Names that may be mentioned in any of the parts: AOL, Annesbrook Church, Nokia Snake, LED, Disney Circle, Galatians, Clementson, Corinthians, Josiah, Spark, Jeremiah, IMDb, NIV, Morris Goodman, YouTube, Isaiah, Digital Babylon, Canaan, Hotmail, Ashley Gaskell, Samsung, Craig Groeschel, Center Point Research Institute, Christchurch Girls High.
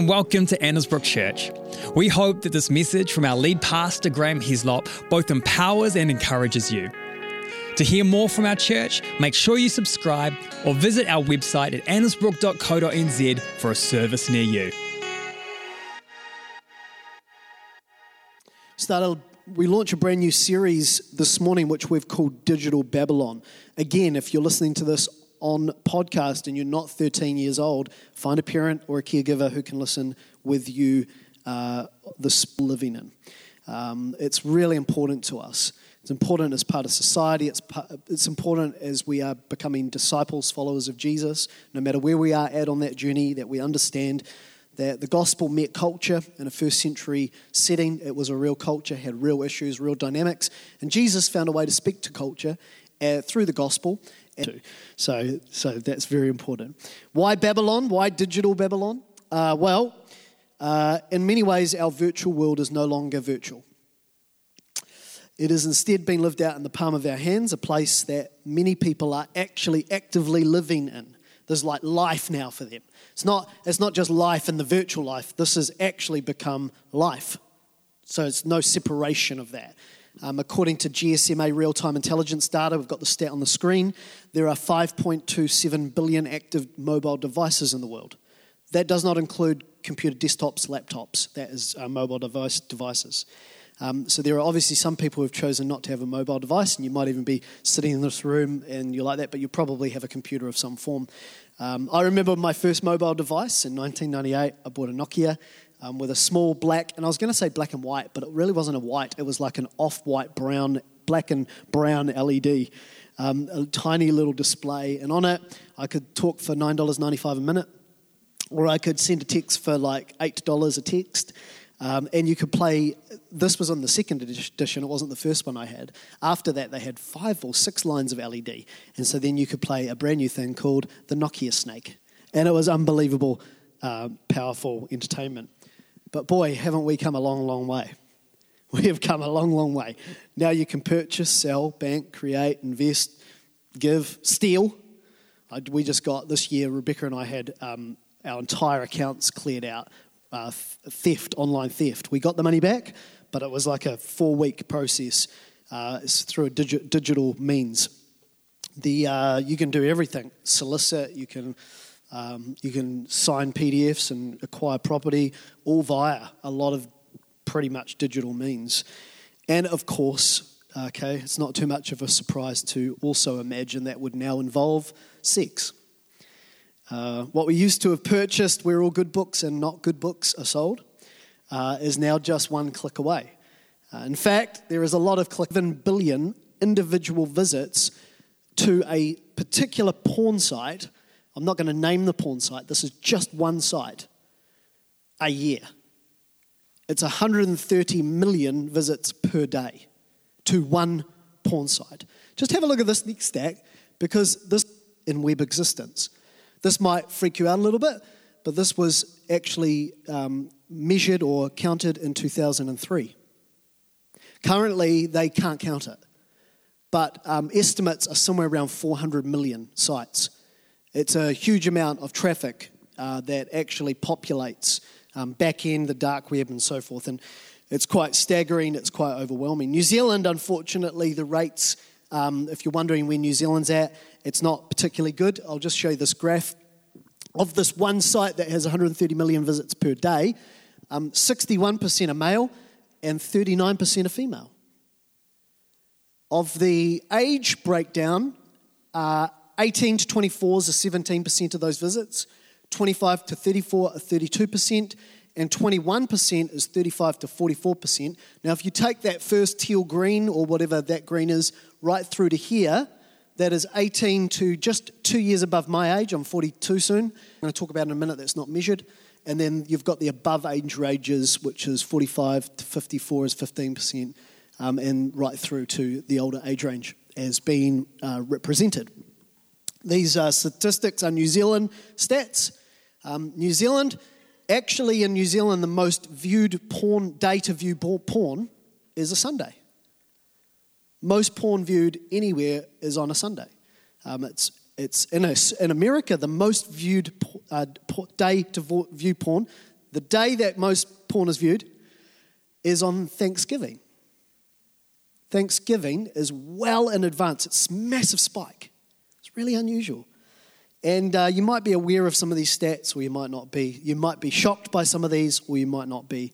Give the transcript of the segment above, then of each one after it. and welcome to Annesbrook Church. We hope that this message from our lead pastor, Graham Hislop, both empowers and encourages you. To hear more from our church, make sure you subscribe or visit our website at annesbrook.co.nz for a service near you. We launch a brand new series this morning, which we've called Digital Babylon. Again, if you're listening to this on podcast and you're not 13 years old, find a parent or a caregiver who can listen with you this living in. It's really important to us. It's important as part of society. It's important as we are becoming disciples, followers of Jesus, no matter where we are at on that journey, that we understand that the gospel met culture in a first century setting. It was a real culture, had real issues, real dynamics. And Jesus found a way to speak to culture through the gospel. So that's very important. Why Babylon? Why Digital Babylon? In many ways, our virtual world is no longer virtual. It is instead being lived out in the palm of our hands, a place that many people are actually actively living in. There's like life now for them. It's not just life in the virtual life. This has actually become life. So it's no separation of that. According to GSMA real-time intelligence data, we've got the stat on the screen, there are 5.27 billion active mobile devices in the world. That does not include computer desktops, laptops. That is mobile devices. So there are obviously some people who have chosen not to have a mobile device, and you might even be sitting in this room and you're like that, but you probably have a computer of some form. I remember my first mobile device in 1998. I bought a Nokia with a small black, and I was going to say black and white, but it really wasn't a white. It was like an off-white brown, black and brown LED, a tiny little display. And on it, I could talk for $9.95 a minute, or I could send a text for like $8 a text. And you could play, this was on the second edition, it wasn't the first one I had. After that, they had 5 or 6 lines of LED. And so then you could play a brand new thing called the Nokia Snake. And it was unbelievable, powerful entertainment. But boy, haven't we come a long, long way. We have come a long, long way. Now you can purchase, sell, bank, create, invest, give, steal. We just got, this year, Rebecca and I had our entire accounts cleared out. Theft, online theft. We got the money back, but it was like a 4-week process through a digital means. You can do everything. Solicit, you can sign PDFs and acquire property, all via a lot of pretty much digital means. And of course, okay, it's not too much of a surprise to also imagine that would now involve sex. What we used to have purchased, where all good books and not good books are sold, is now just one click away. In fact, there is a lot of 7 billion individual visits to a particular porn site. I'm not going to name the porn site. This is just one site a year. It's 130 million visits per day to one porn site. Just have a look at this next stack, because this in web existence. This might freak you out a little bit, but this was actually measured or counted in 2003. Currently, they can't count it, but estimates are somewhere around 400 million sites. It's a huge amount of traffic that actually populates back end, the dark web and so forth, and it's quite staggering, it's quite overwhelming. New Zealand, unfortunately, the rates... if you're wondering where New Zealand's at, it's not particularly good. I'll just show you this graph. Of this one site that has 130 million visits per day, 61% are male and 39% are female. Of the age breakdown, 18 to 24s are 17% of those visits, 25 to 34 are 32%, and 21% is 35 to 44%. Now, if you take that first teal green or whatever that green is right through to here, that is 18 to just 2 years above my age. I'm 42 soon. I'm going to talk about in a minute that's not measured. And then you've got the above age ranges, which is 45 to 54 is 15%, and right through to the older age range as being represented. These statistics are New Zealand stats. Actually, in New Zealand, the most viewed porn, day-to-view porn is a Sunday. Most porn viewed anywhere is on a Sunday. It's in America, the most viewed day-to-view porn The day that most porn is viewed is on Thanksgiving. Thanksgiving is well in advance. It's a massive spike. It's really unusual. And you might be aware of some of these stats, or you might not be. You might be shocked by some of these, or you might not be.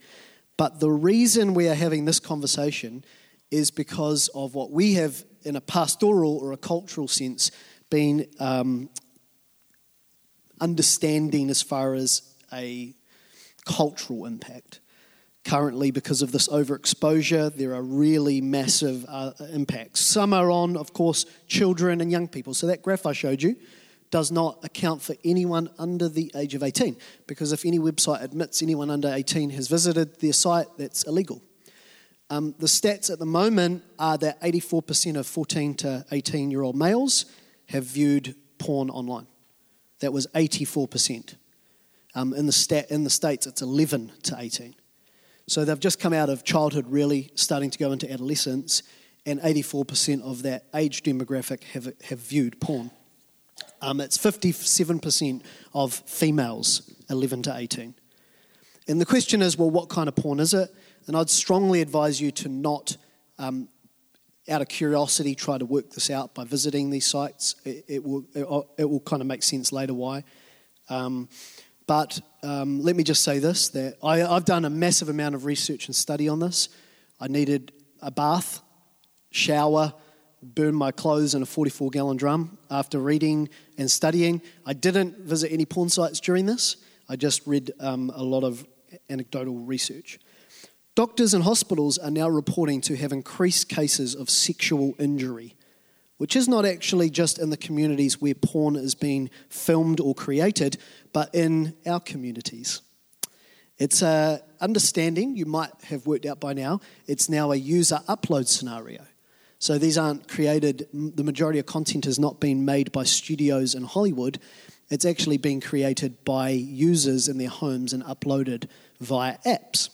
But the reason we are having this conversation is because of what we have, in a pastoral or a cultural sense, been understanding as far as a cultural impact. Currently, because of this overexposure, there are really massive impacts. Some are on, of course, children and young people. So that graph I showed you does not account for anyone under the age of 18, because if any website admits anyone under 18 has visited their site, that's illegal. The stats at the moment are that 84% of 14 to 18-year-old males have viewed porn online. That was 84%. In the States, it's 11 to 18. So they've just come out of childhood, really starting to go into adolescence, and 84% of that age demographic have viewed porn. It's 57% of females, 11 to 18. And the question is, well, what kind of porn is it? And I'd strongly advise you to not, out of curiosity, try to work this out by visiting these sites. It will kind of make sense later why. But let me just say this, that I've done a massive amount of research and study on this. I needed a bath, shower, burn my clothes in a 44-gallon drum after reading and studying. I didn't visit any porn sites during this. I just read a lot of anecdotal research. Doctors and hospitals are now reporting to have increased cases of sexual injury, which is not actually just in the communities where porn is being filmed or created, but in our communities. It's an understanding, you might have worked out by now, it's now a user upload scenario. So these aren't created, the majority of content is not being made by studios in Hollywood, it's actually being created by users in their homes and uploaded via apps.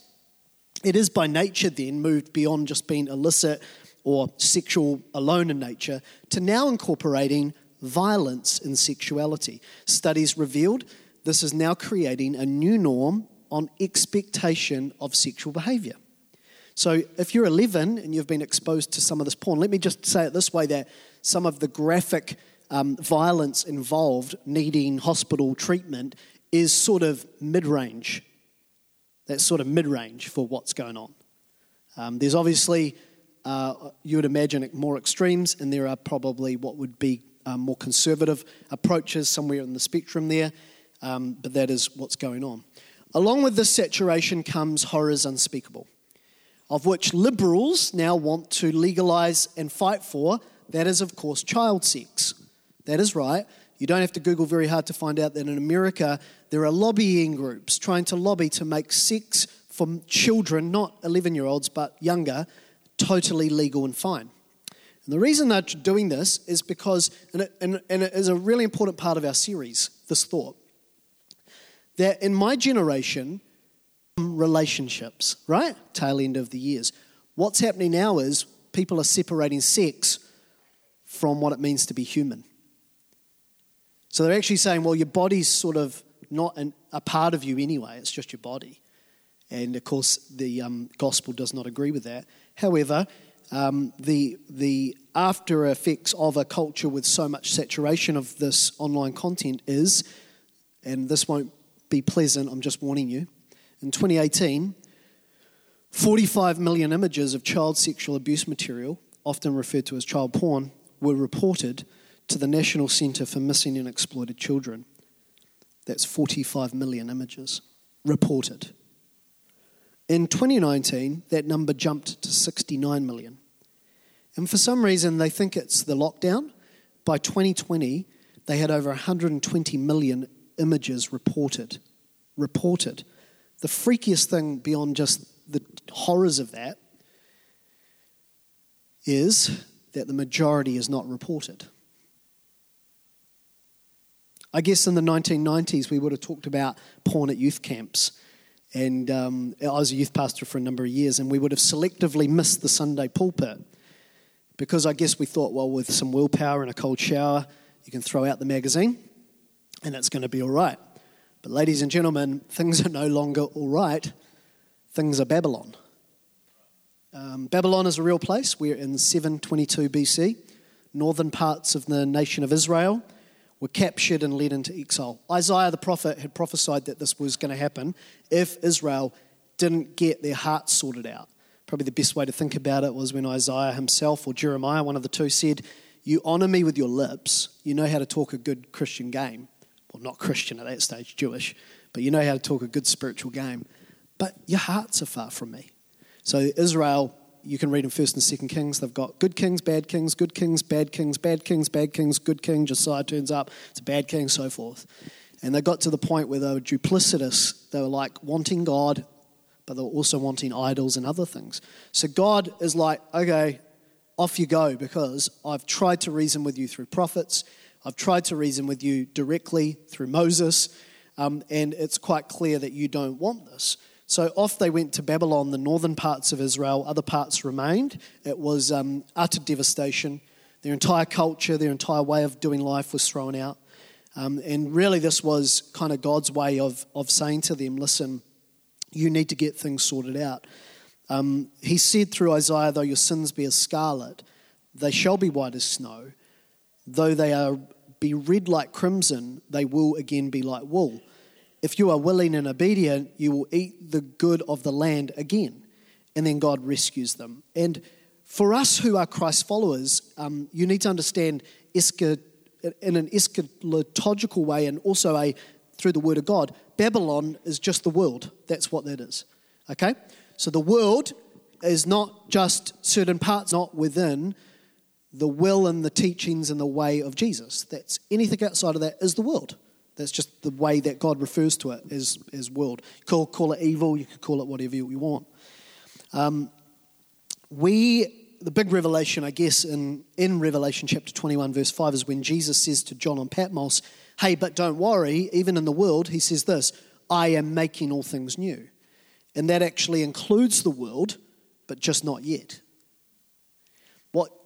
It is by nature then moved beyond just being illicit or sexual alone in nature to now incorporating violence and sexuality. Studies revealed this is now creating a new norm on expectation of sexual behaviour. So if you're 11 and you've been exposed to some of this porn, let me just say it this way, that some of the graphic violence involved needing hospital treatment is sort of mid-range. That's sort of mid-range for what's going on. There's obviously, you would imagine, more extremes, and there are probably what would be more conservative approaches somewhere in the spectrum there, but that is what's going on. Along with this saturation comes horrors unspeakable, of which liberals now want to legalise and fight for. That is, of course, child sex. That is right. You don't have to Google very hard to find out that in America there are lobbying groups trying to lobby to make sex for children, not 11-year-olds but younger, totally legal and fine. And the reason they're doing this is because, and it is a really important part of our series, this thought, that in my generation, relationships, right? Tail end of the years. What's happening now is people are separating sex from what it means to be human. So they're actually saying, well, your body's sort of not a part of you anyway. It's just your body. And, of course, the gospel does not agree with that. However, the after effects of a culture with so much saturation of this online content is, and this won't be pleasant, I'm just warning you, in 2018, 45 million images of child sexual abuse material, often referred to as child porn, were reported to the National Centre for Missing and Exploited Children. That's 45 million images reported. In 2019, that number jumped to 69 million. And for some reason, they think it's the lockdown. By 2020, they had over 120 million images reported. The freakiest thing beyond just the horrors of that is that the majority is not reported. I guess in the 1990s, we would have talked about porn at youth camps. And I was a youth pastor for a number of years, and we would have selectively missed the Sunday pulpit because I guess we thought, well, with some willpower and a cold shower, you can throw out the magazine and it's going to be all right. But ladies and gentlemen, things are no longer all right. Things are Babylon. Babylon is a real place. We're in 722 BC. Northern parts of the nation of Israel were captured and led into exile. Isaiah the prophet had prophesied that this was going to happen if Israel didn't get their hearts sorted out. Probably the best way to think about it was when Isaiah himself or Jeremiah, one of the two, said, "You honour me with your lips. You know how to talk a good Christian game." Well, not Christian at that stage, Jewish. But you know how to talk a good spiritual game. But your hearts are far from me. So Israel, you can read in 1st and 2nd Kings, they've got good kings, bad kings, good kings, bad kings, bad kings, bad kings, good king, Josiah turns up, it's a bad king, so forth. And they got to the point where they were duplicitous. They were like wanting God, but they were also wanting idols and other things. So God is like, okay, off you go, because I've tried to reason with you through prophets, I've tried to reason with you directly through Moses, and it's quite clear that you don't want this. So off they went to Babylon, the northern parts of Israel, other parts remained. It was utter devastation. Their entire culture, their entire way of doing life was thrown out. And really this was kind of God's way of saying to them, listen, you need to get things sorted out. He said through Isaiah, though your sins be as scarlet, they shall be white as snow. Though they be red like crimson, they will again be like wool. If you are willing and obedient, you will eat the good of the land again. And then God rescues them. And for us who are Christ followers, you need to understand in an eschatological way and also through the word of God, Babylon is just the world. That's what that is. Okay? So the world is not just certain parts, not within the will and the teachings and the way of Jesus. That's anything outside of that is the world. That's just the way that God refers to it as world. Call it evil, you can call it whatever you want. The big revelation, I guess, in Revelation chapter 21, verse 5, is when Jesus says to John on Patmos, hey, but don't worry, even in the world, he says this, I am making all things new. And that actually includes the world, but just not yet.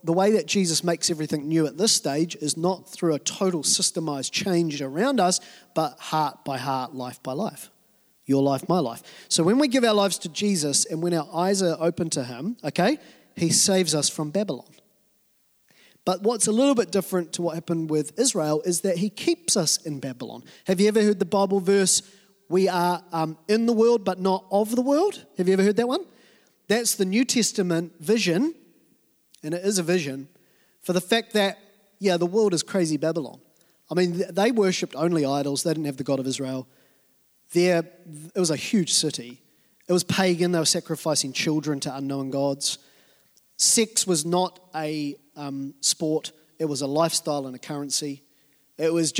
The way that Jesus makes everything new at this stage is not through a total systemized change around us, but heart by heart, life by life. Your life, my life. So when we give our lives to Jesus and when our eyes are open to him, okay, he saves us from Babylon. But what's a little bit different to what happened with Israel is that he keeps us in Babylon. Have you ever heard the Bible verse, we are in the world but not of the world? Have you ever heard that one? That's the New Testament vision. And it is a vision for the fact that, yeah, the world is crazy Babylon. I mean, they worshipped only idols. They didn't have the God of Israel. It was a huge city. It was pagan. They were sacrificing children to unknown gods. Sex was not a sport. It was a lifestyle and a currency. It was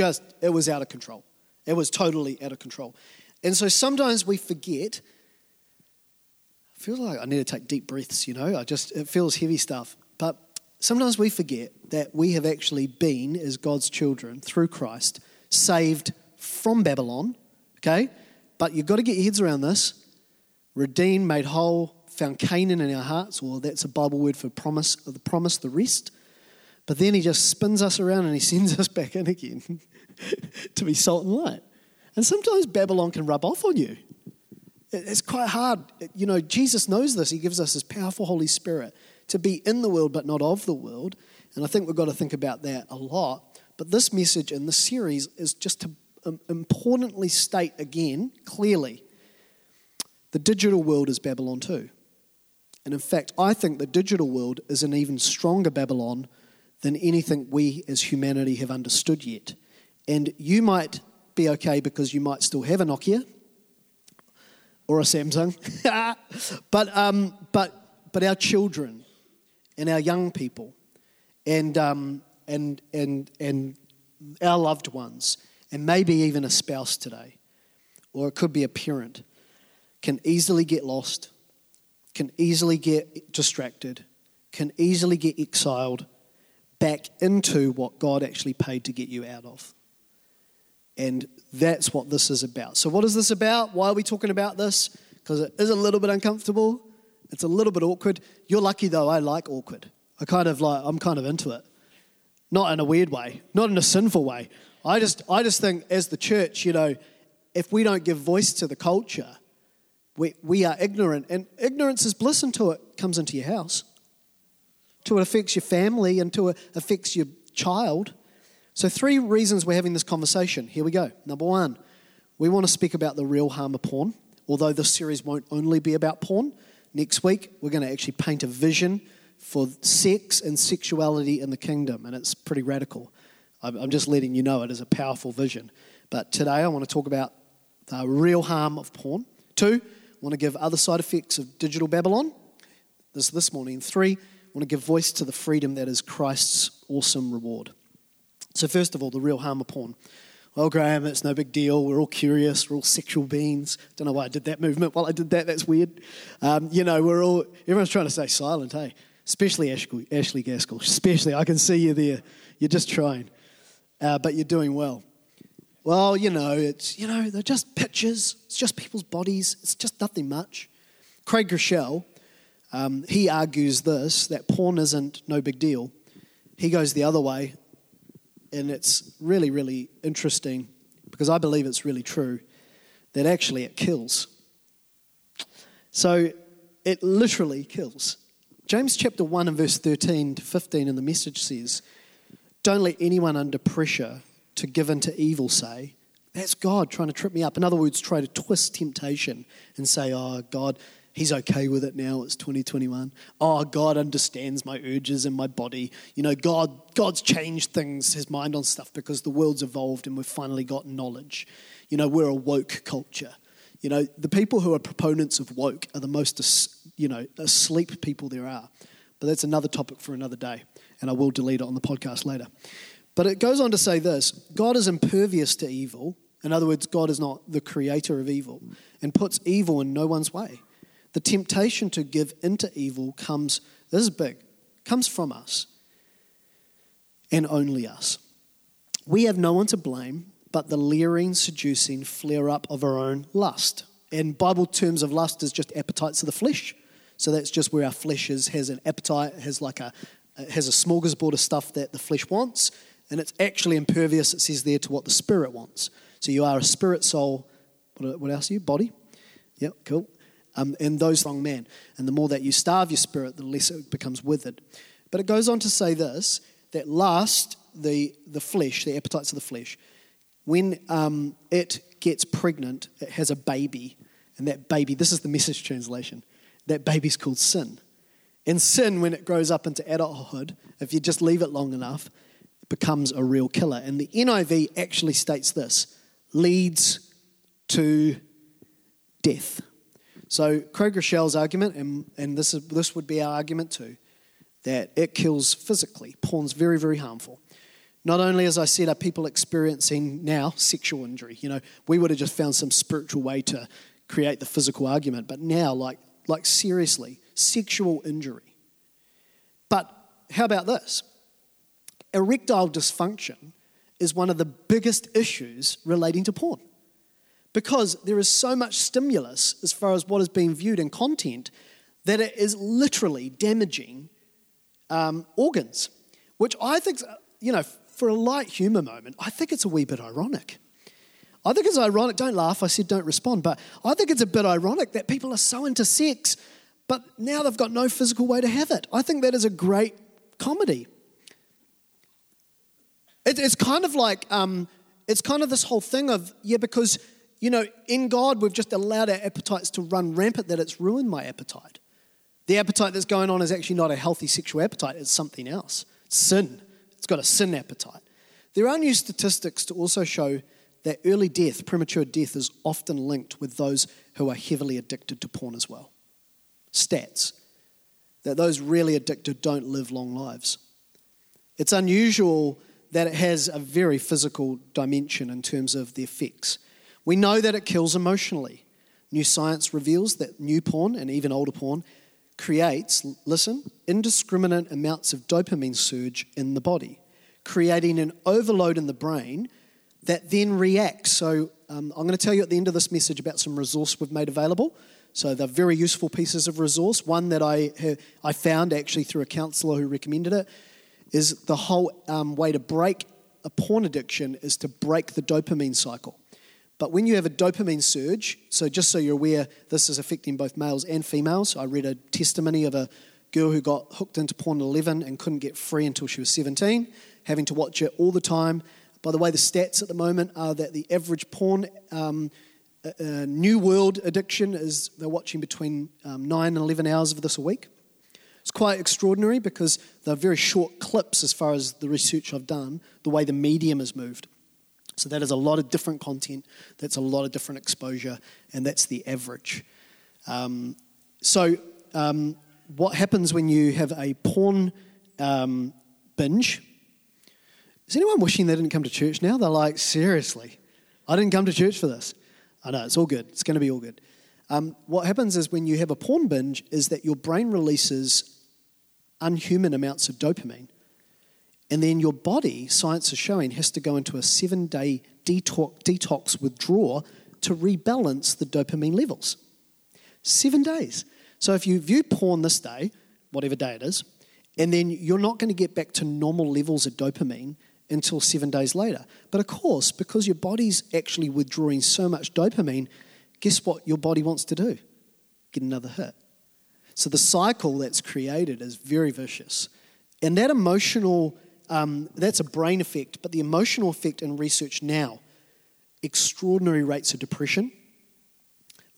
out of control. It was totally out of control. And so sometimes we forget. I feel like I need to take deep breaths, you know. It feels heavy stuff. But sometimes we forget that we have actually been, as God's children, through Christ, saved from Babylon, okay? But you've got to get your heads around this. Redeemed, made whole, found Canaan in our hearts, or that's a Bible word for promise, the rest. But then he just spins us around and he sends us back in again to be salt and light. And sometimes Babylon can rub off on you. It's quite hard. You know, Jesus knows this. He gives us his powerful Holy Spirit to be in the world but not of the world. And I think we've got to think about that a lot. But this message in this series is just to importantly state again, clearly, the digital world is Babylon too. And in fact, I think the digital world is an even stronger Babylon than anything we as humanity have understood yet. And you might be okay because you might still have a Nokia or a Samsung, but our children and our young people and our loved ones and maybe even a spouse today, or it could be a parent, can easily get lost, can easily get distracted, can easily get exiled back into what God actually paid to get you out of. And that's what this is about. So what is this about? Why are we talking about this? Because it is a little bit uncomfortable. It's a little bit awkward. You're lucky though, I like awkward. I'm kind of into it. Not in a weird way. Not in a sinful way. I just think as the church, you know, if we don't give voice to the culture, we are ignorant. And ignorance is bliss until it comes into your house, until it affects your family, until it affects your child. So 3 reasons we're having this conversation. Here we go. Number 1, we want to speak about the real harm of porn, although this series won't only be about porn. Next week, we're going to actually paint a vision for sex and sexuality in the kingdom, and it's pretty radical. I'm just letting you know it is a powerful vision. But today, I want to talk about the real harm of porn. 2, I want to give other side effects of digital Babylon. This morning. 3, I want to give voice to the freedom that is Christ's awesome reward. So first of all, the real harm of porn. Well, Graham, it's no big deal. We're all curious. We're all sexual beings. Don't know why I did that movement while I did that. That's weird. Everyone's trying to stay silent, hey? Especially Ashley Gaskell. Especially, I can see you there. You're just trying. But you're doing well. Well, they're just pictures. It's just people's bodies. It's just nothing much. Craig Groeschel, he argues that porn isn't no big deal. He goes the other way. And it's really, really interesting because I believe it's really true that actually it kills. So it literally kills. James chapter 1 and verse 13 to 15 in the Message says, "Don't let anyone under pressure to give in to evil say, 'That's God trying to trip me up.'" In other words, try to twist temptation and say, "Oh, God, He's okay with it now. It's 2021. Oh, God understands my urges and my body. God's changed things, His mind on stuff, because the world's evolved and we've finally got knowledge. We're a woke culture." The people who are proponents of woke are the most, asleep people there are. But that's another topic for another day, and I will delete it on the podcast later. But it goes on to say this: God is impervious to evil. In other words, God is not the creator of evil and puts evil in no one's way. The temptation to give into evil comes from us and only us. We have no one to blame but the leering, seducing flare-up of our own lust. And Bible terms of lust is just appetites of the flesh. So that's just where our flesh has an appetite, has a smorgasbord of stuff that the flesh wants, and it's actually impervious, it says there, to what the spirit wants. So you are a spirit, soul, what else are you? Body? Yep, cool. And those long man. And the more that you starve your spirit, the less it becomes withered. But it goes on to say this, that lust, the flesh, the appetites of the flesh, when it gets pregnant, it has a baby. And that baby, this is the Message translation, that baby's called sin. And sin, when it grows up into adulthood, if you just leave it long enough, it becomes a real killer. And the NIV actually states this: leads to death. So Craig Groeschel's argument, and this would be our argument too, that it kills physically. Porn's very, very harmful. Not only, as I said, are people experiencing now sexual injury. We would have just found some spiritual way to create the physical argument, but now, like seriously, sexual injury. But how about this? Erectile dysfunction is one of the biggest issues relating to porn, because there is so much stimulus as far as what is being viewed in content that it is literally damaging organs, which I think, for a light humour moment, I think it's a wee bit ironic. I think it's ironic. Don't laugh. I said don't respond. But I think it's a bit ironic that people are so into sex, but now they've got no physical way to have it. I think that is a great comedy. It's kind of like, it's kind of this whole thing of, because... in God, we've just allowed our appetites to run rampant that it's ruined my appetite. The appetite that's going on is actually not a healthy sexual appetite. It's something else. It's sin. It's got a sin appetite. There are new statistics to also show that early death, premature death, is often linked with those who are heavily addicted to porn as well. Stats. That those really addicted don't live long lives. It's unusual that it has a very physical dimension in terms of the effects. We know that it kills emotionally. New science reveals that new porn and even older porn creates, indiscriminate amounts of dopamine surge in the body, creating an overload in the brain that then reacts. So I'm going to tell you at the end of this message about some resource we've made available. So they're very useful pieces of resource. One that I found actually through a counsellor who recommended it is the whole way to break a porn addiction is to break the dopamine cycle. But when you have a dopamine surge, so just so you're aware, this is affecting both males and females. I read a testimony of a girl who got hooked into porn at 11 and couldn't get free until she was 17, having to watch it all the time. By the way, the stats at the moment are that the average porn new world addiction is they're watching between 9 and 11 hours of this a week. It's quite extraordinary because they're very short clips as far as the research I've done, the way the medium has moved. So that is a lot of different content, that's a lot of different exposure, and that's the average. What happens when you have a porn binge? Is anyone wishing they didn't come to church now? They're like, seriously, I didn't come to church for this. I know, it's all good. It's going to be all good. What happens is when you have a porn binge is that your brain releases unhuman amounts of dopamine. And then your body, science is showing, has to go into a 7-day detox withdrawal to rebalance the dopamine levels. 7 days. So if you view porn this day, whatever day it is, and then you're not going to get back to normal levels of dopamine until 7 days later. But of course, because your body's actually withdrawing so much dopamine, guess what your body wants to do? Get another hit. So the cycle that's created is very vicious. And that emotional, that's a brain effect, but the emotional effect in research now, extraordinary rates of depression,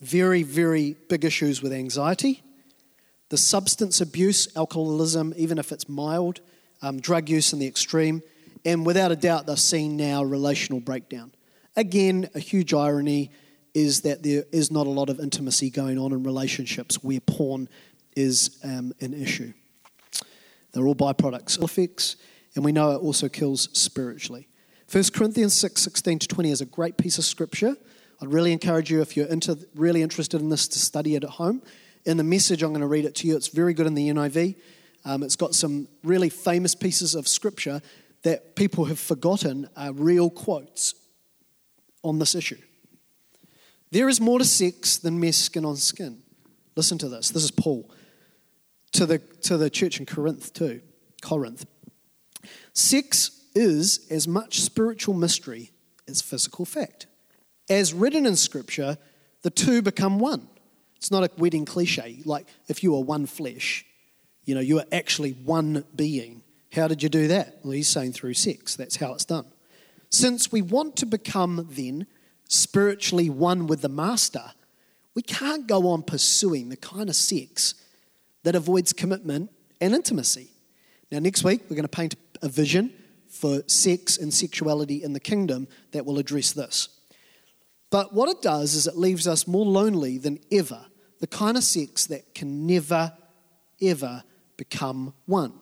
very, very big issues with anxiety, the substance abuse, alcoholism, even if it's mild, drug use in the extreme, and without a doubt they're seeing now relational breakdown. Again, a huge irony is that there is not a lot of intimacy going on in relationships where porn is an issue. They're all byproducts, effects, and we know it also kills spiritually. 1 Corinthians 6:16-20 is a great piece of scripture. I'd really encourage you, if you're really interested in this, to study it at home. In the message, I'm going to read it to you. It's very good in the NIV. It's got some really famous pieces of scripture that people have forgotten are real quotes on this issue. There is more to sex than mere skin on skin. Listen to this. This is Paul to the church in Corinth too. Corinth. Sex is as much spiritual mystery as physical fact. As written in Scripture, the two become one. It's not a wedding cliche. Like if you were one flesh, you are actually one being. How did you do that? Well, he's saying through sex. That's how it's done. Since we want to become then spiritually one with the master, we can't go on pursuing the kind of sex that avoids commitment and intimacy. Now, next week, we're going to paint a vision for sex and sexuality in the kingdom that will address this. But what it does is it leaves us more lonely than ever, the kind of sex that can never, ever become one.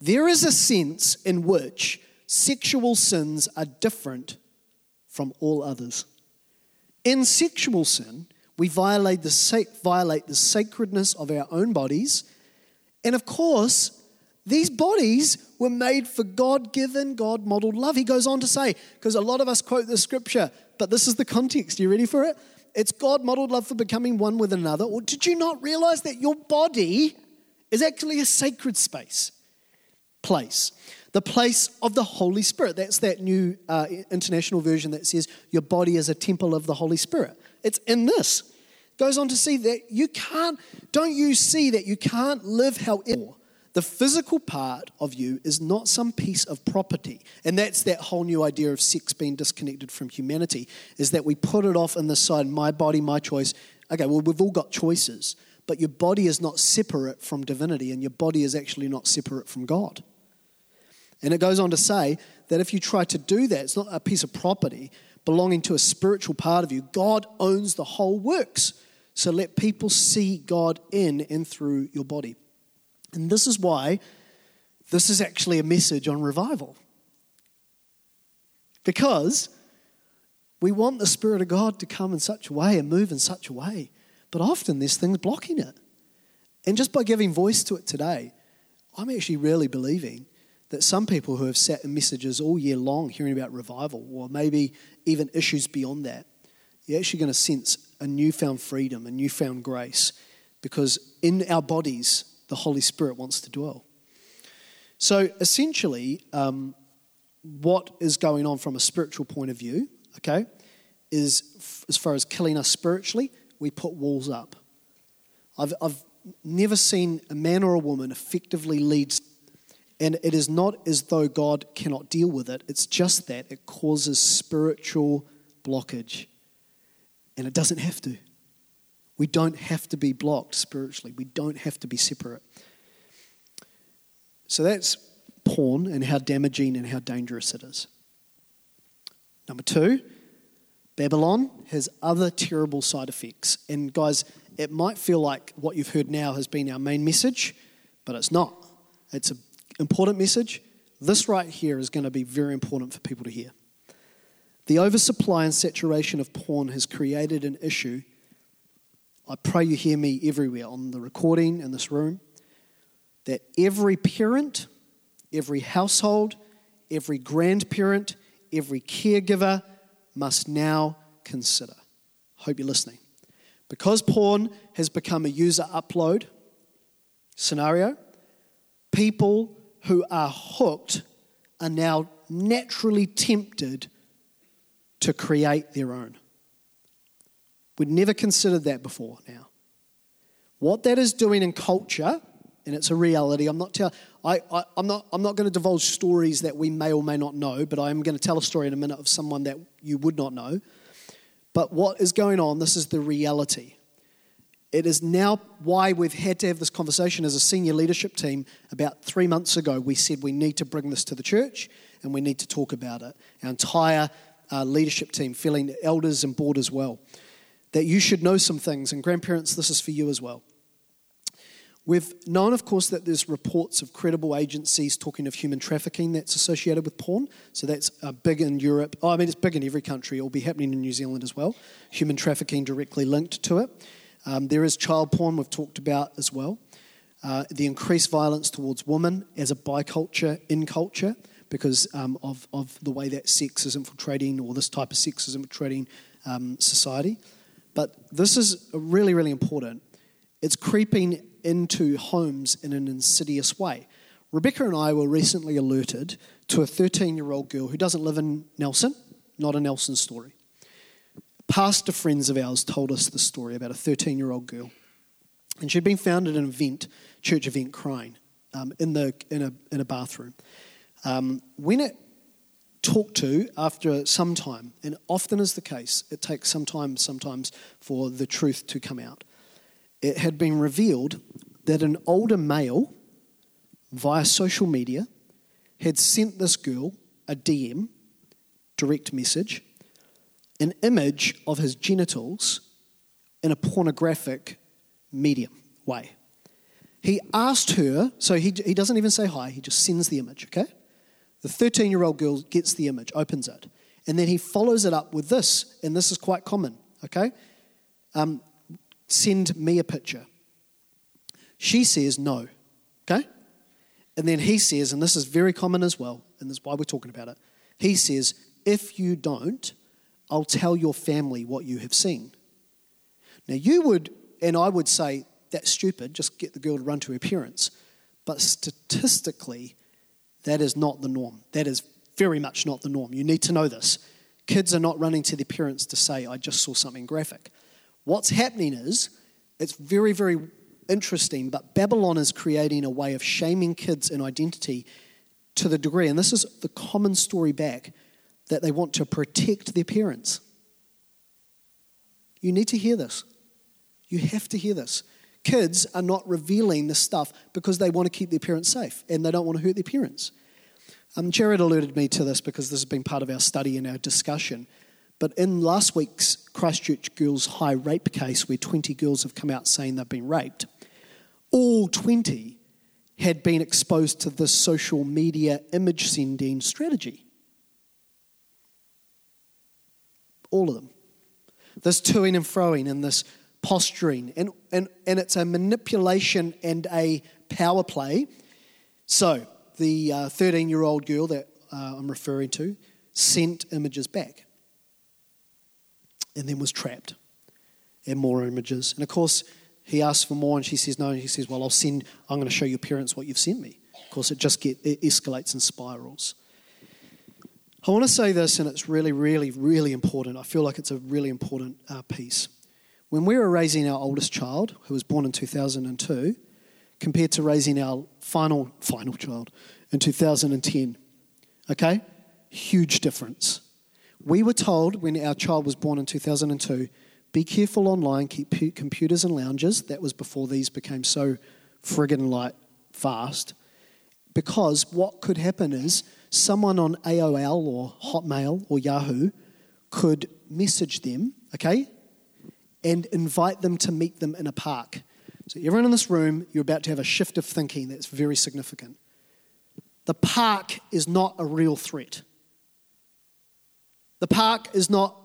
There is a sense in which sexual sins are different from all others. In sexual sin, we violate the sacredness of our own bodies. And of course, these bodies were made for God-given, God-modeled love. He goes on to say, because a lot of us quote this scripture, but this is the context. Are you ready for it? It's God-modeled love for becoming one with another. Or did you not realize that your body is actually a sacred place? The place of the Holy Spirit. That's that new international version that says your body is a temple of the Holy Spirit. It's in this. Goes on to see that you can't live however. The physical part of you is not some piece of property. And that's that whole new idea of sex being disconnected from humanity, is that we put it off on the side, my body, my choice. Okay, well, we've all got choices, but your body is not separate from divinity, and your body is actually not separate from God. And it goes on to say that if you try to do that, it's not a piece of property belonging to a spiritual part of you. God owns the whole works. So let people see God in and through your body. And this is why this is actually a message on revival. Because we want the Spirit of God to come in such a way and move in such a way. But often there's things blocking it. And just by giving voice to it today, I'm actually really believing that some people who have sat in messages all year long hearing about revival, or maybe even issues beyond that, you're actually going to sense a newfound freedom, a newfound grace, because in our bodies, the Holy Spirit wants to dwell. So essentially, what is going on from a spiritual point of view, okay, is, as far as killing us spiritually, we put walls up. I've never seen a man or a woman effectively lead, and it is not as though God cannot deal with it. It's just that it causes spiritual blockage, and it doesn't have to. We don't have to be blocked spiritually. We don't have to be separate. So that's porn and how damaging and how dangerous it is. Number two, Babylon has other terrible side effects. And guys, it might feel like what you've heard now has been our main message, but it's not. It's an important message. This right here is going to be very important for people to hear. The oversupply and saturation of porn has created an issue. I pray you hear me everywhere, on the recording, in this room, that every parent, every household, every grandparent, every caregiver must now consider. Hope you're listening. Because porn has become a user upload scenario, people who are hooked are now naturally tempted to create their own. We'd never considered that before now. What that is doing in culture, and it's a reality, I'm not going to divulge stories that we may or may not know, but I'm going to tell a story in a minute of someone that you would not know. But what is going on, this is the reality. It is now why we've had to have this conversation as a senior leadership team. About 3 months ago, we said we need to bring this to the church and we need to talk about it. Our entire leadership team, feeling elders and board as well, that you should know some things. And grandparents, this is for you as well. We've known, of course, that there's reports of credible agencies talking of human trafficking that's associated with porn. So that's big in Europe. Oh, I mean, it's big in every country. It'll be happening in New Zealand as well. Human trafficking directly linked to it. There is child porn we've talked about as well. The increased violence towards women as a biculture in culture because of the way that sex is infiltrating, or this type of sex is infiltrating society. But this is really, really important. It's creeping into homes in an insidious way. Rebecca and I were recently alerted to a 13-year-old girl who doesn't live in Nelson, not a Nelson story. Pastor friends of ours told us the story about a 13-year-old girl. And she'd been found at an event, church event, crying in a bathroom. When it talked to after some time, and often is the case, it takes some time sometimes for the truth to come out. It had been revealed that an older male, via social media, had sent this girl a DM, direct message, an image of his genitals in a pornographic medium way. He asked her, so he doesn't even say hi, he just sends the image, okay? The 13-year-old girl gets the image, opens it, and then he follows it up with this, and this is quite common, okay? Send me a picture. She says no, okay? And then he says, and this is very common as well, and this is why we're talking about it, he says, if you don't, I'll tell your family what you have seen. Now you would, and I would say, that's stupid, just get the girl to run to her parents. But statistically, that is not the norm. That is very much not the norm. You need to know this. Kids are not running to their parents to say, I just saw something graphic. What's happening is, it's very, very interesting, but Babylon is creating a way of shaming kids in identity to the degree, and this is the common story back, that they want to protect their parents. You need to hear this. You have to hear this. Kids are not revealing this stuff because they want to keep their parents safe and they don't want to hurt their parents. Jared alerted me to this because this has been part of our study and our discussion. But in last week's Christchurch Girls High rape case, where 20 girls have come out saying they've been raped, all 20 had been exposed to this social media image sending strategy. All of them. This toing and froing and this posturing. And it's a manipulation and a power play. So the 13-year-old girl that I'm referring to sent images back and then was trapped. And more images. And of course, he asks for more and she says no. And he says, well, I'm going to show your parents what you've sent me. Of course, it escalates and spirals. I want to say this, and it's really, really, really important. I feel like it's a really important piece. When we were raising our oldest child, who was born in 2002, compared to raising our final child in 2010, okay? Huge difference. We were told when our child was born in 2002, be careful online, keep computers in lounges. That was before these became so friggin' light fast. Because what could happen is someone on AOL or Hotmail or Yahoo could message them, okay, and invite them to meet them in a park. So everyone in this room, you're about to have a shift of thinking that's very significant. The park is not a real threat. The park is not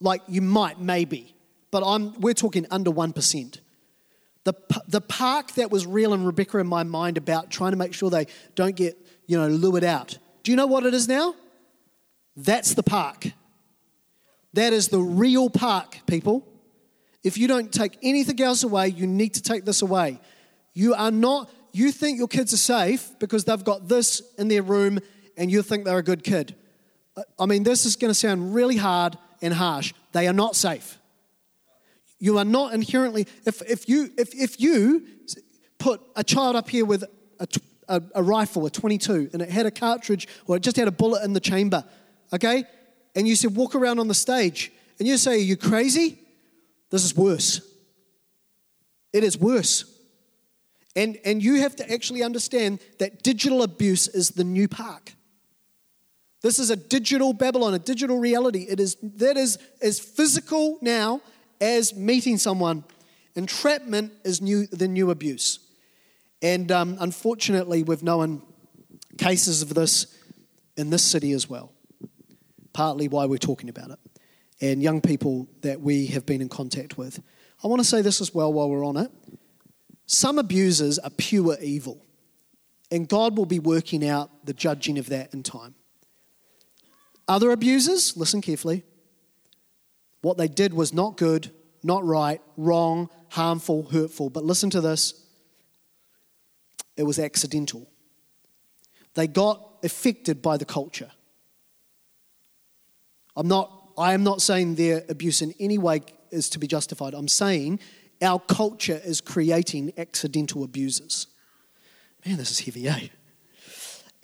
like you might, maybe, but we're talking under 1%. The park that was real in Rebecca in my mind about trying to make sure they don't get, lured out. Do you know what it is now? That's the park. That is the real park, people. If you don't take anything else away, you need to take this away. You think your kids are safe because they've got this in their room and you think they're a good kid. I mean, this is going to sound really hard and harsh. They are not safe. You are not inherently... If you put a child up here with a rifle, a .22, and it had a cartridge or it just had a bullet in the chamber, okay, and you said, walk around on the stage, and you say, are you crazy? This is worse. It is worse. And you have to actually understand that digital abuse is the new park. This is a digital Babylon, a digital reality. That is as physical now as meeting someone. Entrapment is the new abuse. And unfortunately, we've known cases of this in this city as well. Partly why we're talking about it. And young people that we have been in contact with. I want to say this as well while we're on it. Some abusers are pure evil. And God will be working out the judging of that in time. Other abusers, listen carefully, what they did was not good, not right, wrong, harmful, hurtful. But listen to this. It was accidental. They got affected by the culture. I am not saying their abuse in any way is to be justified. I'm saying our culture is creating accidental abusers. Man, this is heavy, eh?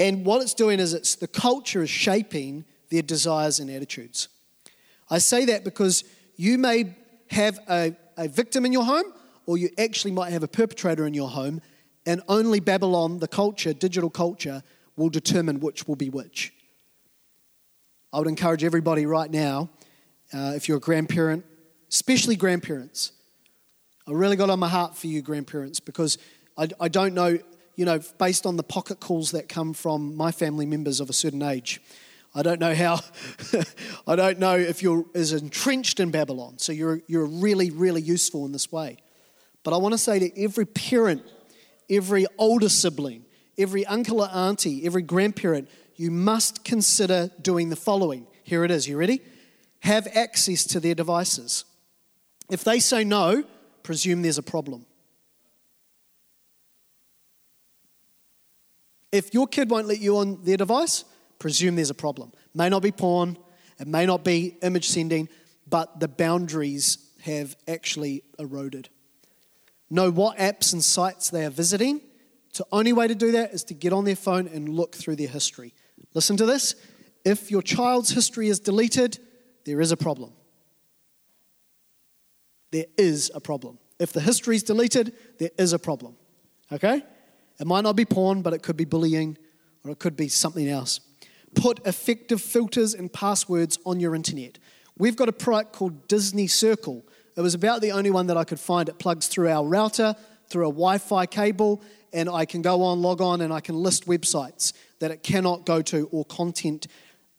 And what it's doing is the culture is shaping their desires and attitudes. I say that because you may have a victim in your home, or you actually might have a perpetrator in your home, and only Babylon, the culture, digital culture, will determine which will be which. I would encourage everybody right now, if you're a grandparent, especially grandparents, I really got on my heart for you grandparents, because I don't know, based on the pocket calls that come from my family members of a certain age, I don't know if you're as entrenched in Babylon, so you're really, really useful in this way. But I want to say to every parent, every older sibling, every uncle or auntie, every grandparent, you must consider doing the following. Here it is, you ready? Have access to their devices. If they say no, presume there's a problem. If your kid won't let you on their device, presume there's a problem. May not be porn, it may not be image sending, but the boundaries have actually eroded. Know what apps and sites they are visiting. The only way to do that is to get on their phone and look through their history. Listen to this. If your child's history is deleted, there is a problem. There is a problem. If the history is deleted, there is a problem. Okay? It might not be porn, but it could be bullying, or it could be something else. Put effective filters and passwords on your internet. We've got a product called Disney Circle. It was about the only one that I could find. It plugs through our router, through a Wi-Fi cable, and I can go on, log on, and I can list websites that it cannot go to or content.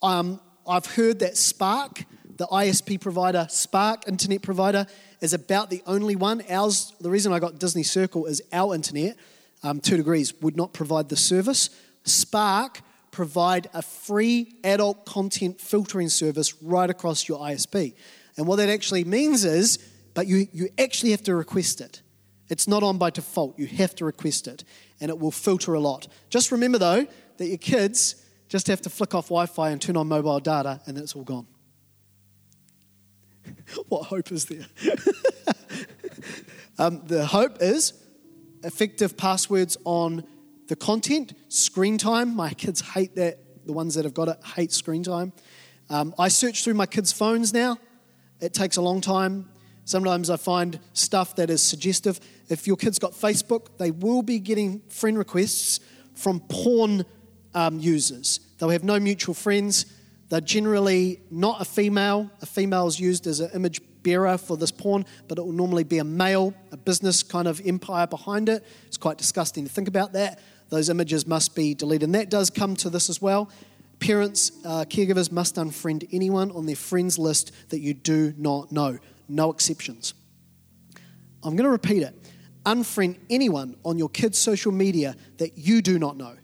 I've heard that Spark, the ISP provider, Spark internet provider, is about the only one. Ours, the reason I got Disney Circle is our internet, 2 Degrees, would not provide the service. Spark provide a free adult content filtering service right across your ISP. And what that actually means is, but you actually have to request it. It's not on by default. You have to request it, and it will filter a lot. Just remember, though, that your kids just have to flick off Wi-Fi and turn on mobile data, and then it's all gone. What hope is there? The hope is effective passwords on the content, screen time. My kids hate that. The ones that have got it hate screen time. I search through my kids' phones now. It takes a long time. Sometimes I find stuff that is suggestive. If your kid's got Facebook, they will be getting friend requests from porn users. They'll have no mutual friends. They're generally not a female. A female is used as an image bearer for this porn, but it will normally be a male, a business kind of empire behind it. It's quite disgusting to think about that. Those images must be deleted. And that does come to this as well. Parents, caregivers must unfriend anyone on their friends list that you do not know. No exceptions. I'm going to repeat it. Unfriend anyone on your kids' social media that you do not know.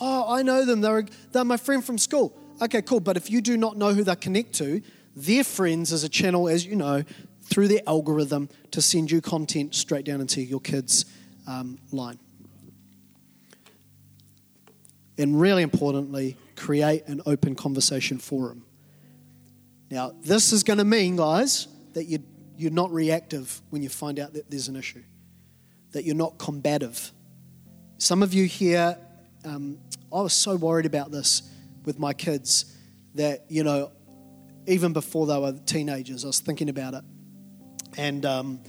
Oh, I know them. They're my friend from school. Okay, cool. But if you do not know who they connect to, their friends is a channel, as you know, through their algorithm to send you content straight down into your kids' line. And really importantly, create an open conversation forum. Now, this is going to mean, guys, that you're not reactive when you find out that there's an issue, that you're not combative. Some of you here, I was so worried about this with my kids that, you know, even before they were teenagers, I was thinking about it. And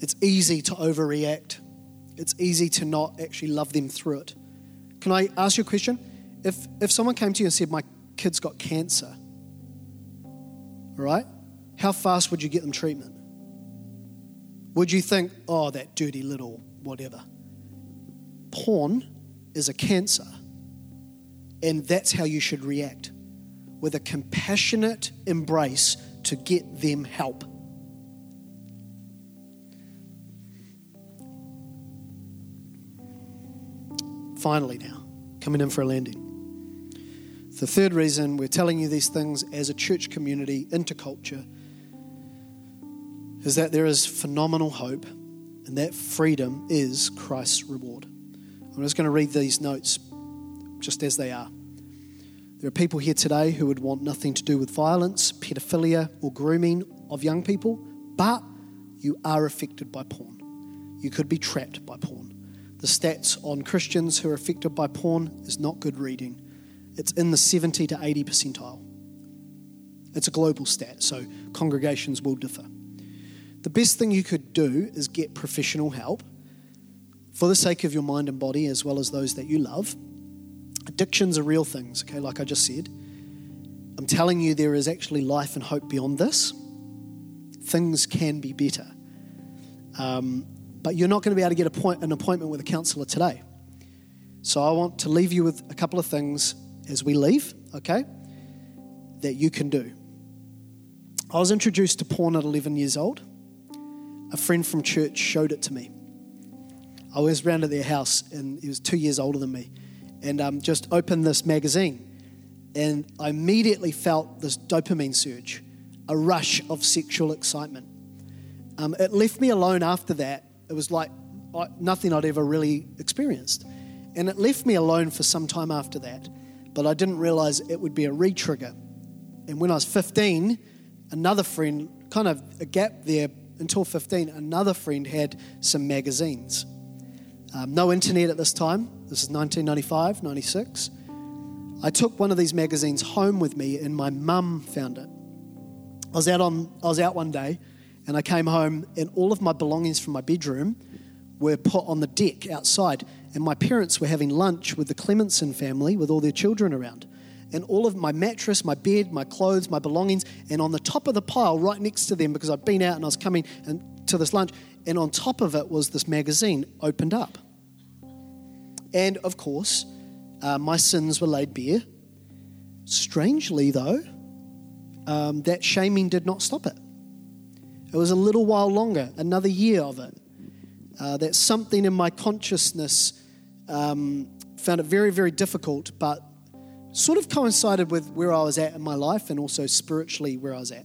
it's easy to overreact. It's easy to not actually love them through it. Can I ask you a question? If someone came to you and said, my kid's got cancer, all right, how fast would you get them treatment? Would you think, oh, that dirty little whatever? Porn is a cancer, and that's how you should react, with a compassionate embrace to get them help. Finally now, coming in for a landing. The third reason we're telling you these things as a church community into culture is that there is phenomenal hope, and that freedom is Christ's reward. I'm just going to read these notes just as they are. There are people here today who would want nothing to do with violence, pedophilia, or grooming of young people, but you are affected by porn. You could be trapped by porn. The stats on Christians who are affected by porn is not good reading. It's in the 70 to 80 percentile. It's a global stat, so congregations will differ. The best thing you could do is get professional help for the sake of your mind and body, as well as those that you love. Addictions are real things, okay, like I just said. I'm telling you, there is actually life and hope beyond this. Things can be better. But you're not going to be able to get an appointment with a counsellor today. So I want to leave you with a couple of things as we leave, okay, that you can do. I was introduced to porn at 11 years old. A friend from church showed it to me. I was round at their house, and he was 2 years older than me, and just opened this magazine. And I immediately felt this dopamine surge, a rush of sexual excitement. It left me alone after that. It was like nothing I'd ever really experienced. And it left me alone for some time after that, but I didn't realise it would be a re-trigger. And when I was 15, another friend, kind of a gap there until 15, another friend had some magazines. No internet at this time. This is 1995, 96. I took one of these magazines home with me, and my mum found it. I was out one day, and I came home, and all of my belongings from my bedroom were put on the deck outside, and my parents were having lunch with the Clementson family with all their children around. And all of my mattress, my bed, my clothes, my belongings, and on the top of the pile right next to them, because I'd been out and I was coming to this lunch, and on top of it was this magazine opened up. And, of course, my sins were laid bare. Strangely, though, that shaming did not stop it. It was a little while longer, another year of it, that something in my consciousness found it very, very difficult, but sort of coincided with where I was at in my life and also spiritually where I was at.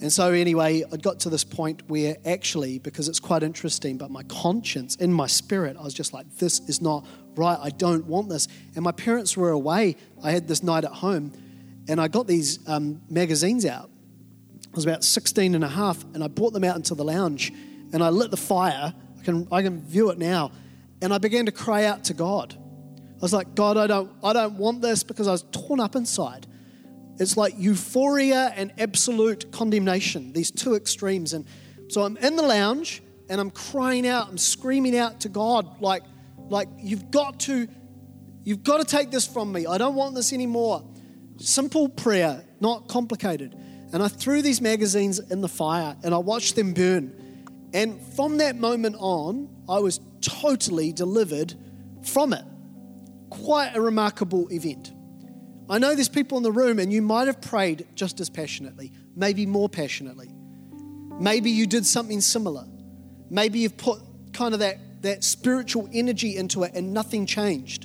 And so anyway, I got to this point where actually, because it's quite interesting, but my conscience, in my spirit, I was just like, this is not right. I don't want this. And my parents were away. I had this night at home, and I got these magazines out. I was about 16 and a half, and I brought them out into the lounge, and I lit the fire. I can view it now. And I began to cry out to God. I was like, God, I don't want this, because I was torn up inside. It's like euphoria and absolute condemnation, these two extremes. And so I'm in the lounge and I'm crying out, I'm screaming out to God, like you've got to take this from me. I don't want this anymore. Simple prayer, not complicated. And I threw these magazines in the fire and I watched them burn. And from that moment on, I was totally delivered from it. Quite a remarkable event. I know there's people in the room and you might have prayed just as passionately, maybe more passionately. Maybe you did something similar. Maybe you've put kind of that spiritual energy into it and nothing changed.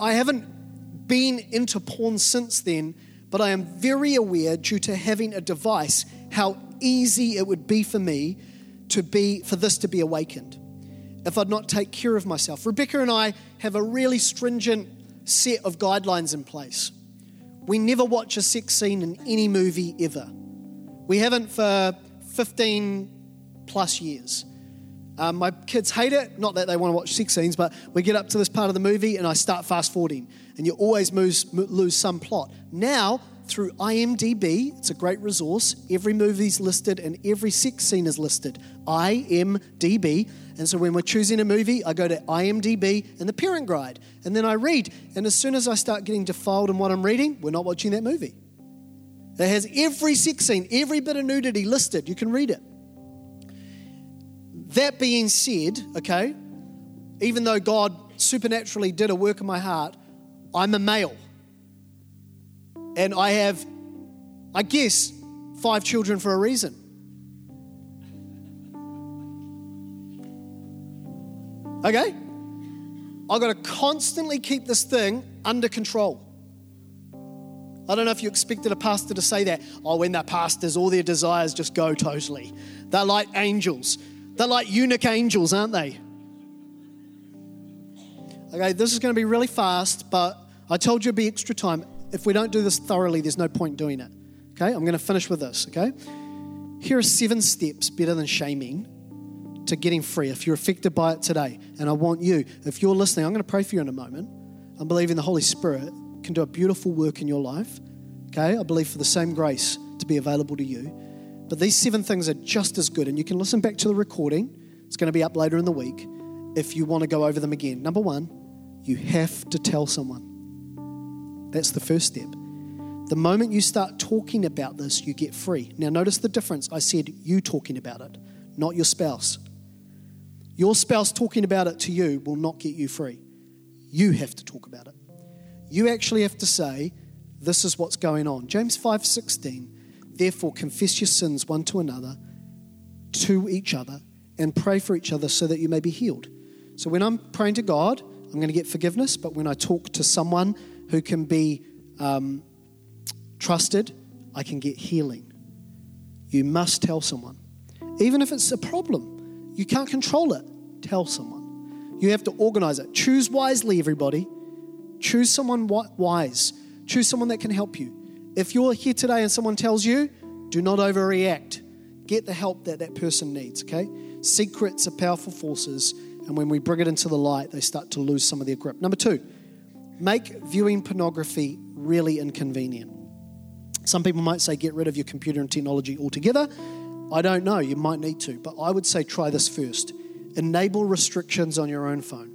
I haven't been into porn since then, but I am very aware, due to having a device, how easy it would be for me for this to be awakened if I'd not take care of myself. Rebecca and I have a really stringent set of guidelines in place. We never watch a sex scene in any movie ever. We haven't for 15 plus years. My kids hate it, not that they want to watch sex scenes, but we get up to this part of the movie and I start fast forwarding, and you always lose some plot. Now, through IMDb, it's a great resource. Every movie's listed and every sex scene is listed. IMDb. And so when we're choosing a movie, I go to IMDb and the parent guide. And then I read. And as soon as I start getting defiled in what I'm reading, we're not watching that movie. It has every sex scene, every bit of nudity listed. You can read it. That being said, okay, even though God supernaturally did a work in my heart, I'm a male. And I have, I guess, 5 children for a reason. Okay? I've got to constantly keep this thing under control. I don't know if you expected a pastor to say that. Oh, when they're pastors, all their desires just go totally. They're like angels. They're like eunuch angels, aren't they? Okay, this is going to be really fast, but I told you it'd be extra time. If we don't do this thoroughly, there's no point doing it. Okay? I'm going to finish with this, okay? Here are 7 steps better than shaming to getting free if you're affected by it today. And I want you, if you're listening, I'm going to pray for you in a moment. I'm believing the Holy Spirit can do a beautiful work in your life. Okay? I believe for the same grace to be available to you. But these 7 things are just as good. And you can listen back to the recording. It's going to be up later in the week if you want to go over them again. Number 1, you have to tell someone. That's the first step. The moment you start talking about this, you get free. Now, notice the difference. I said you talking about it, not your spouse. Your spouse talking about it to you will not get you free. You have to talk about it. You actually have to say, this is what's going on. James 5:16, therefore confess your sins one to another, to each other, and pray for each other so that you may be healed. So when I'm praying to God, I'm going to get forgiveness, but when I talk to someone who can be trusted, I can get healing. You must tell someone. Even if it's a problem, you can't control it. Tell someone. You have to organize it. Choose wisely, everybody. Choose someone wise. Choose someone that can help you. If you're here today and someone tells you, do not overreact. Get the help that person needs, okay? Secrets are powerful forces, and when we bring it into the light, they start to lose some of their grip. Number 2, make viewing pornography really inconvenient. Some people might say get rid of your computer and technology altogether. I don't know, you might need to, but I would say try this first. Enable restrictions on your own phone.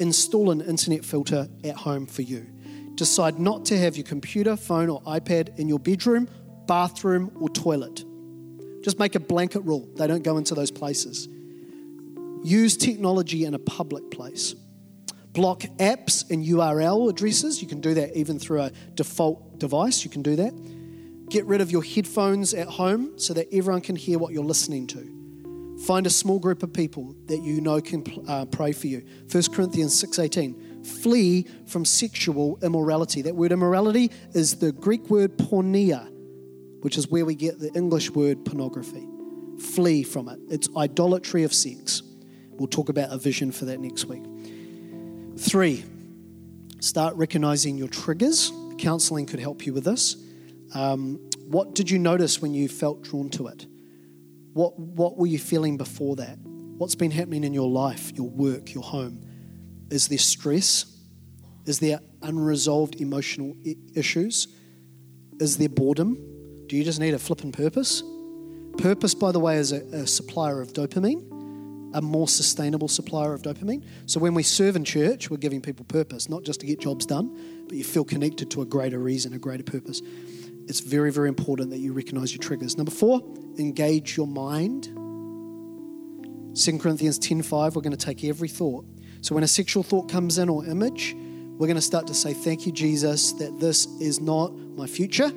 Install an internet filter at home for you. Decide not to have your computer, phone, or iPad in your bedroom, bathroom, or toilet. Just make a blanket rule. They don't go into those places. Use technology in a public place. Block apps and URL addresses. You can do that even through a default device. You can do that. Get rid of your headphones at home so that everyone can hear what you're listening to. Find a small group of people that you know can pray for you. 1 Corinthians 6:18. Flee from sexual immorality. That word immorality is the Greek word porneia, which is where we get the English word pornography. Flee from it. It's idolatry of sex. We'll talk about a vision for that next week. 3, start recognizing your triggers. Counseling could help you with this. What did you notice when you felt drawn to it? What were you feeling before that? What's been happening in your life, your work, your home? Is there stress? Is there unresolved emotional issues? Is there boredom? Do you just need a flippin' purpose? Purpose, by the way, is a supplier of dopamine, a more sustainable supplier of dopamine. So when we serve in church, we're giving people purpose, not just to get jobs done, but you feel connected to a greater reason, a greater purpose. It's very, very important that you recognize your triggers. Number 4, engage your mind. 2 Corinthians 10:5, we're going to take every thought. So when a sexual thought comes in or image, we're going to start to say, thank you, Jesus, that this is not my future.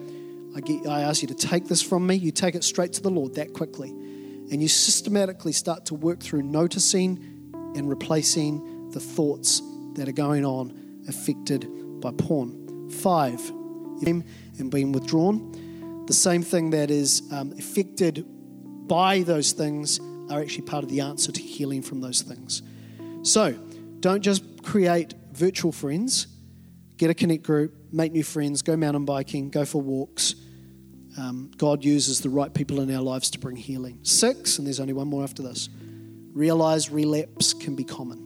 I ask you to take this from me. You take it straight to the Lord that quickly. And you systematically start to work through noticing and replacing the thoughts that are going on affected by porn. 5, and being withdrawn. The same thing that is affected by those things are actually part of the answer to healing from those things. So don't just create virtual friends. Get a connect group, make new friends, go mountain biking, go for walks. God uses the right people in our lives to bring healing. 6, and there's only one more after this, realize relapse can be common.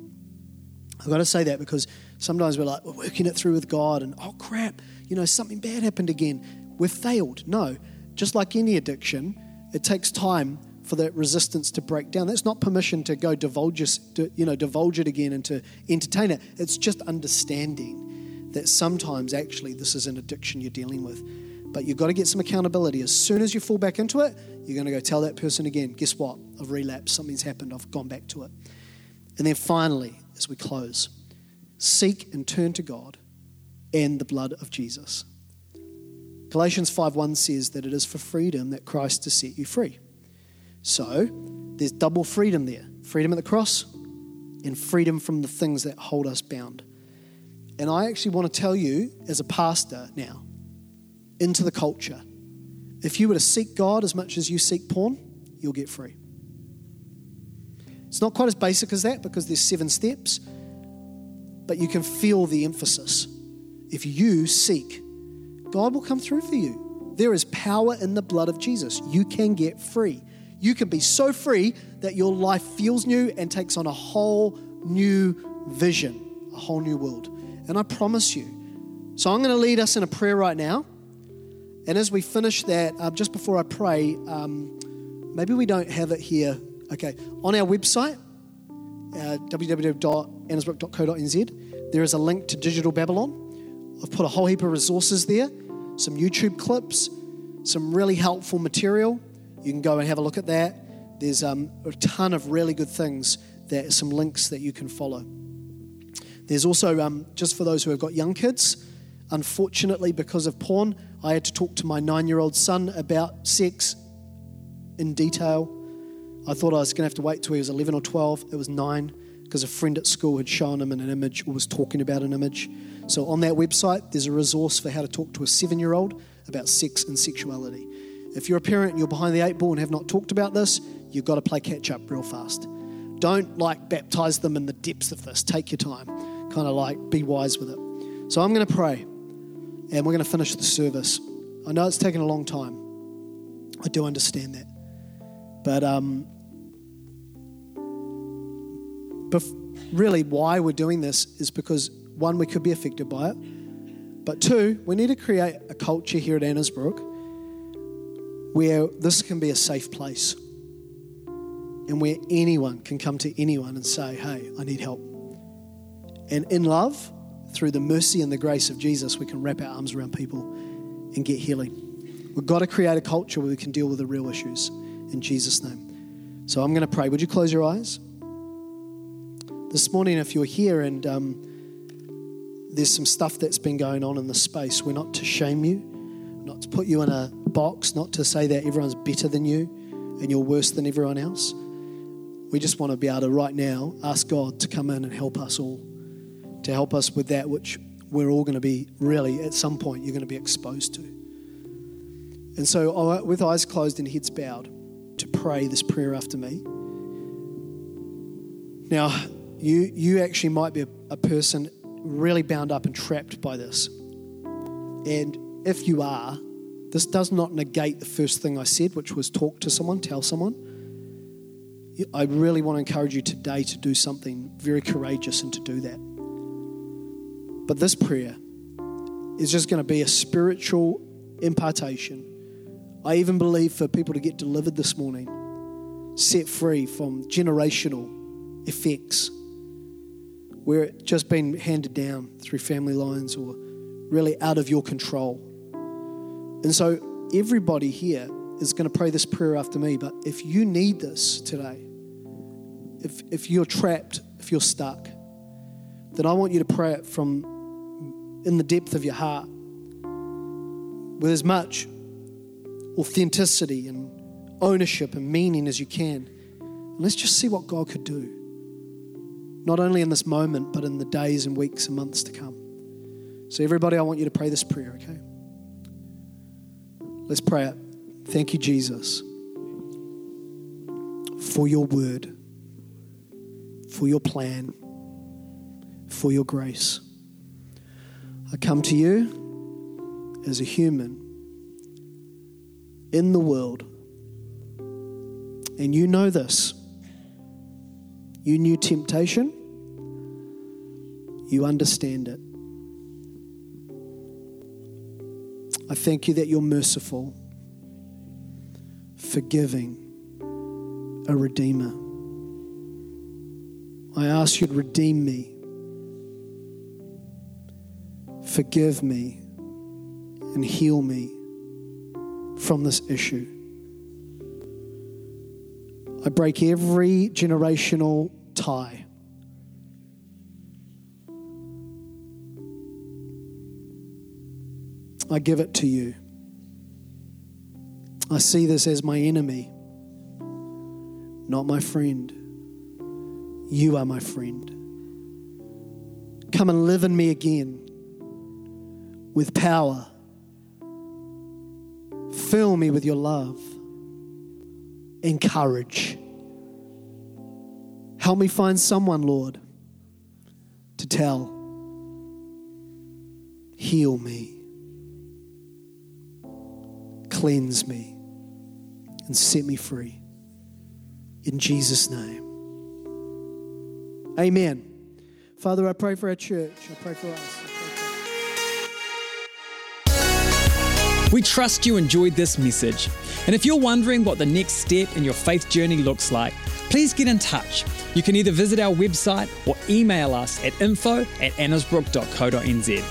I've got to say that because sometimes we're like, we're working it through with God and, oh crap, something bad happened again. We've failed. No, just like any addiction, it takes time for that resistance to break down. That's not permission to go divulge it again and to entertain it. It's just understanding that sometimes actually this is an addiction you're dealing with. But you've got to get some accountability. As soon as you fall back into it, you're going to go tell that person again, guess what? I've relapsed. Something's happened. I've gone back to it. And then finally, as we close, seek and turn to God and the blood of Jesus. Galatians 5:1 says that it is for freedom that Christ has set you free. So there's double freedom there. Freedom at the cross and freedom from the things that hold us bound. And I actually want to tell you, as a pastor now, into the culture, if you were to seek God as much as you seek porn, you'll get free. It's not quite as basic as that because there's 7 steps, but you can feel the emphasis. If you seek, God will come through for you. There is power in the blood of Jesus. You can get free. You can be so free that your life feels new and takes on a whole new vision, a whole new world. And I promise you. So I'm going to lead us in a prayer right now. And as we finish that, just before I pray, maybe we don't have it here. Okay, on our website, www.annesbrook.co.nz, there is a link to Digital Babylon. I've put a whole heap of resources there, some YouTube clips, some really helpful material. You can go and have a look at that. There's a ton of really good things, there, some links that you can follow. There's also, just for those who have got young kids, unfortunately because of porn, I had to talk to my 9-year-old son about sex in detail. I thought I was going to have to wait till he was 11 or 12. It was 9 because a friend at school had shown him an image or was talking about an image. So on that website, there's a resource for how to talk to a 7-year-old about sex and sexuality. If you're a parent and you're behind the 8 ball and have not talked about this, you've got to play catch up real fast. Don't baptize them in the depths of this. Take your time. Kind of be wise with it. So I'm going to pray and we're going to finish the service. I know it's taken a long time. I do understand that. But really why we're doing this is because, 1, we could be affected by it. But 2, we need to create a culture here at Annesbrook where this can be a safe place and where anyone can come to anyone and say, hey, I need help. And in love, through the mercy and the grace of Jesus, we can wrap our arms around people and get healing. We've got to create a culture where we can deal with the real issues in Jesus' name. So I'm going to pray. Would you close your eyes? This morning, if you're here and there's some stuff that's been going on in this space, we're not to shame you, not to put you in a box, not to say that everyone's better than you and you're worse than everyone else. We just want to be able to right now ask God to come in and help us all, to help us with that which we're all going to be really, at some point, you're going to be exposed to. And so I, with eyes closed and heads bowed, to pray this prayer after me. Now, you actually might be a person really bound up and trapped by this. And if you are, this does not negate the first thing I said, which was talk to someone, tell someone. I really want to encourage you today to do something very courageous and to do that. But this prayer is just going to be a spiritual impartation. I even believe for people to get delivered this morning, set free from generational effects, where it's just been handed down through family lines or really out of your control. And so everybody here is going to pray this prayer after me, but if you need this today, if you're trapped, if you're stuck, then I want you to pray it from in the depth of your heart with as much authenticity and ownership and meaning as you can. And let's just see what God could do, not only in this moment, but in the days and weeks and months to come. So everybody, I want you to pray this prayer, okay? Let's pray it. Thank you, Jesus, for your word, for your plan, for your grace. I come to you as a human in the world, and you know this. You knew temptation. You understand it. I thank you that you're merciful, forgiving, a redeemer. I ask you to redeem me, forgive me, and heal me from this issue. I break every generational tie. I give it to you. I see this as my enemy, not my friend. You are my friend. Come and live in me again with power. Fill me with your love and courage. Help me find someone, Lord, to tell. Heal me. Cleanse me. And set me free. In Jesus' name. Amen. Father, I pray for our church. I pray for us. We trust you enjoyed this message. And if you're wondering what the next step in your faith journey looks like, please get in touch. You can either visit our website or email us at info@annesbrook.co.nz.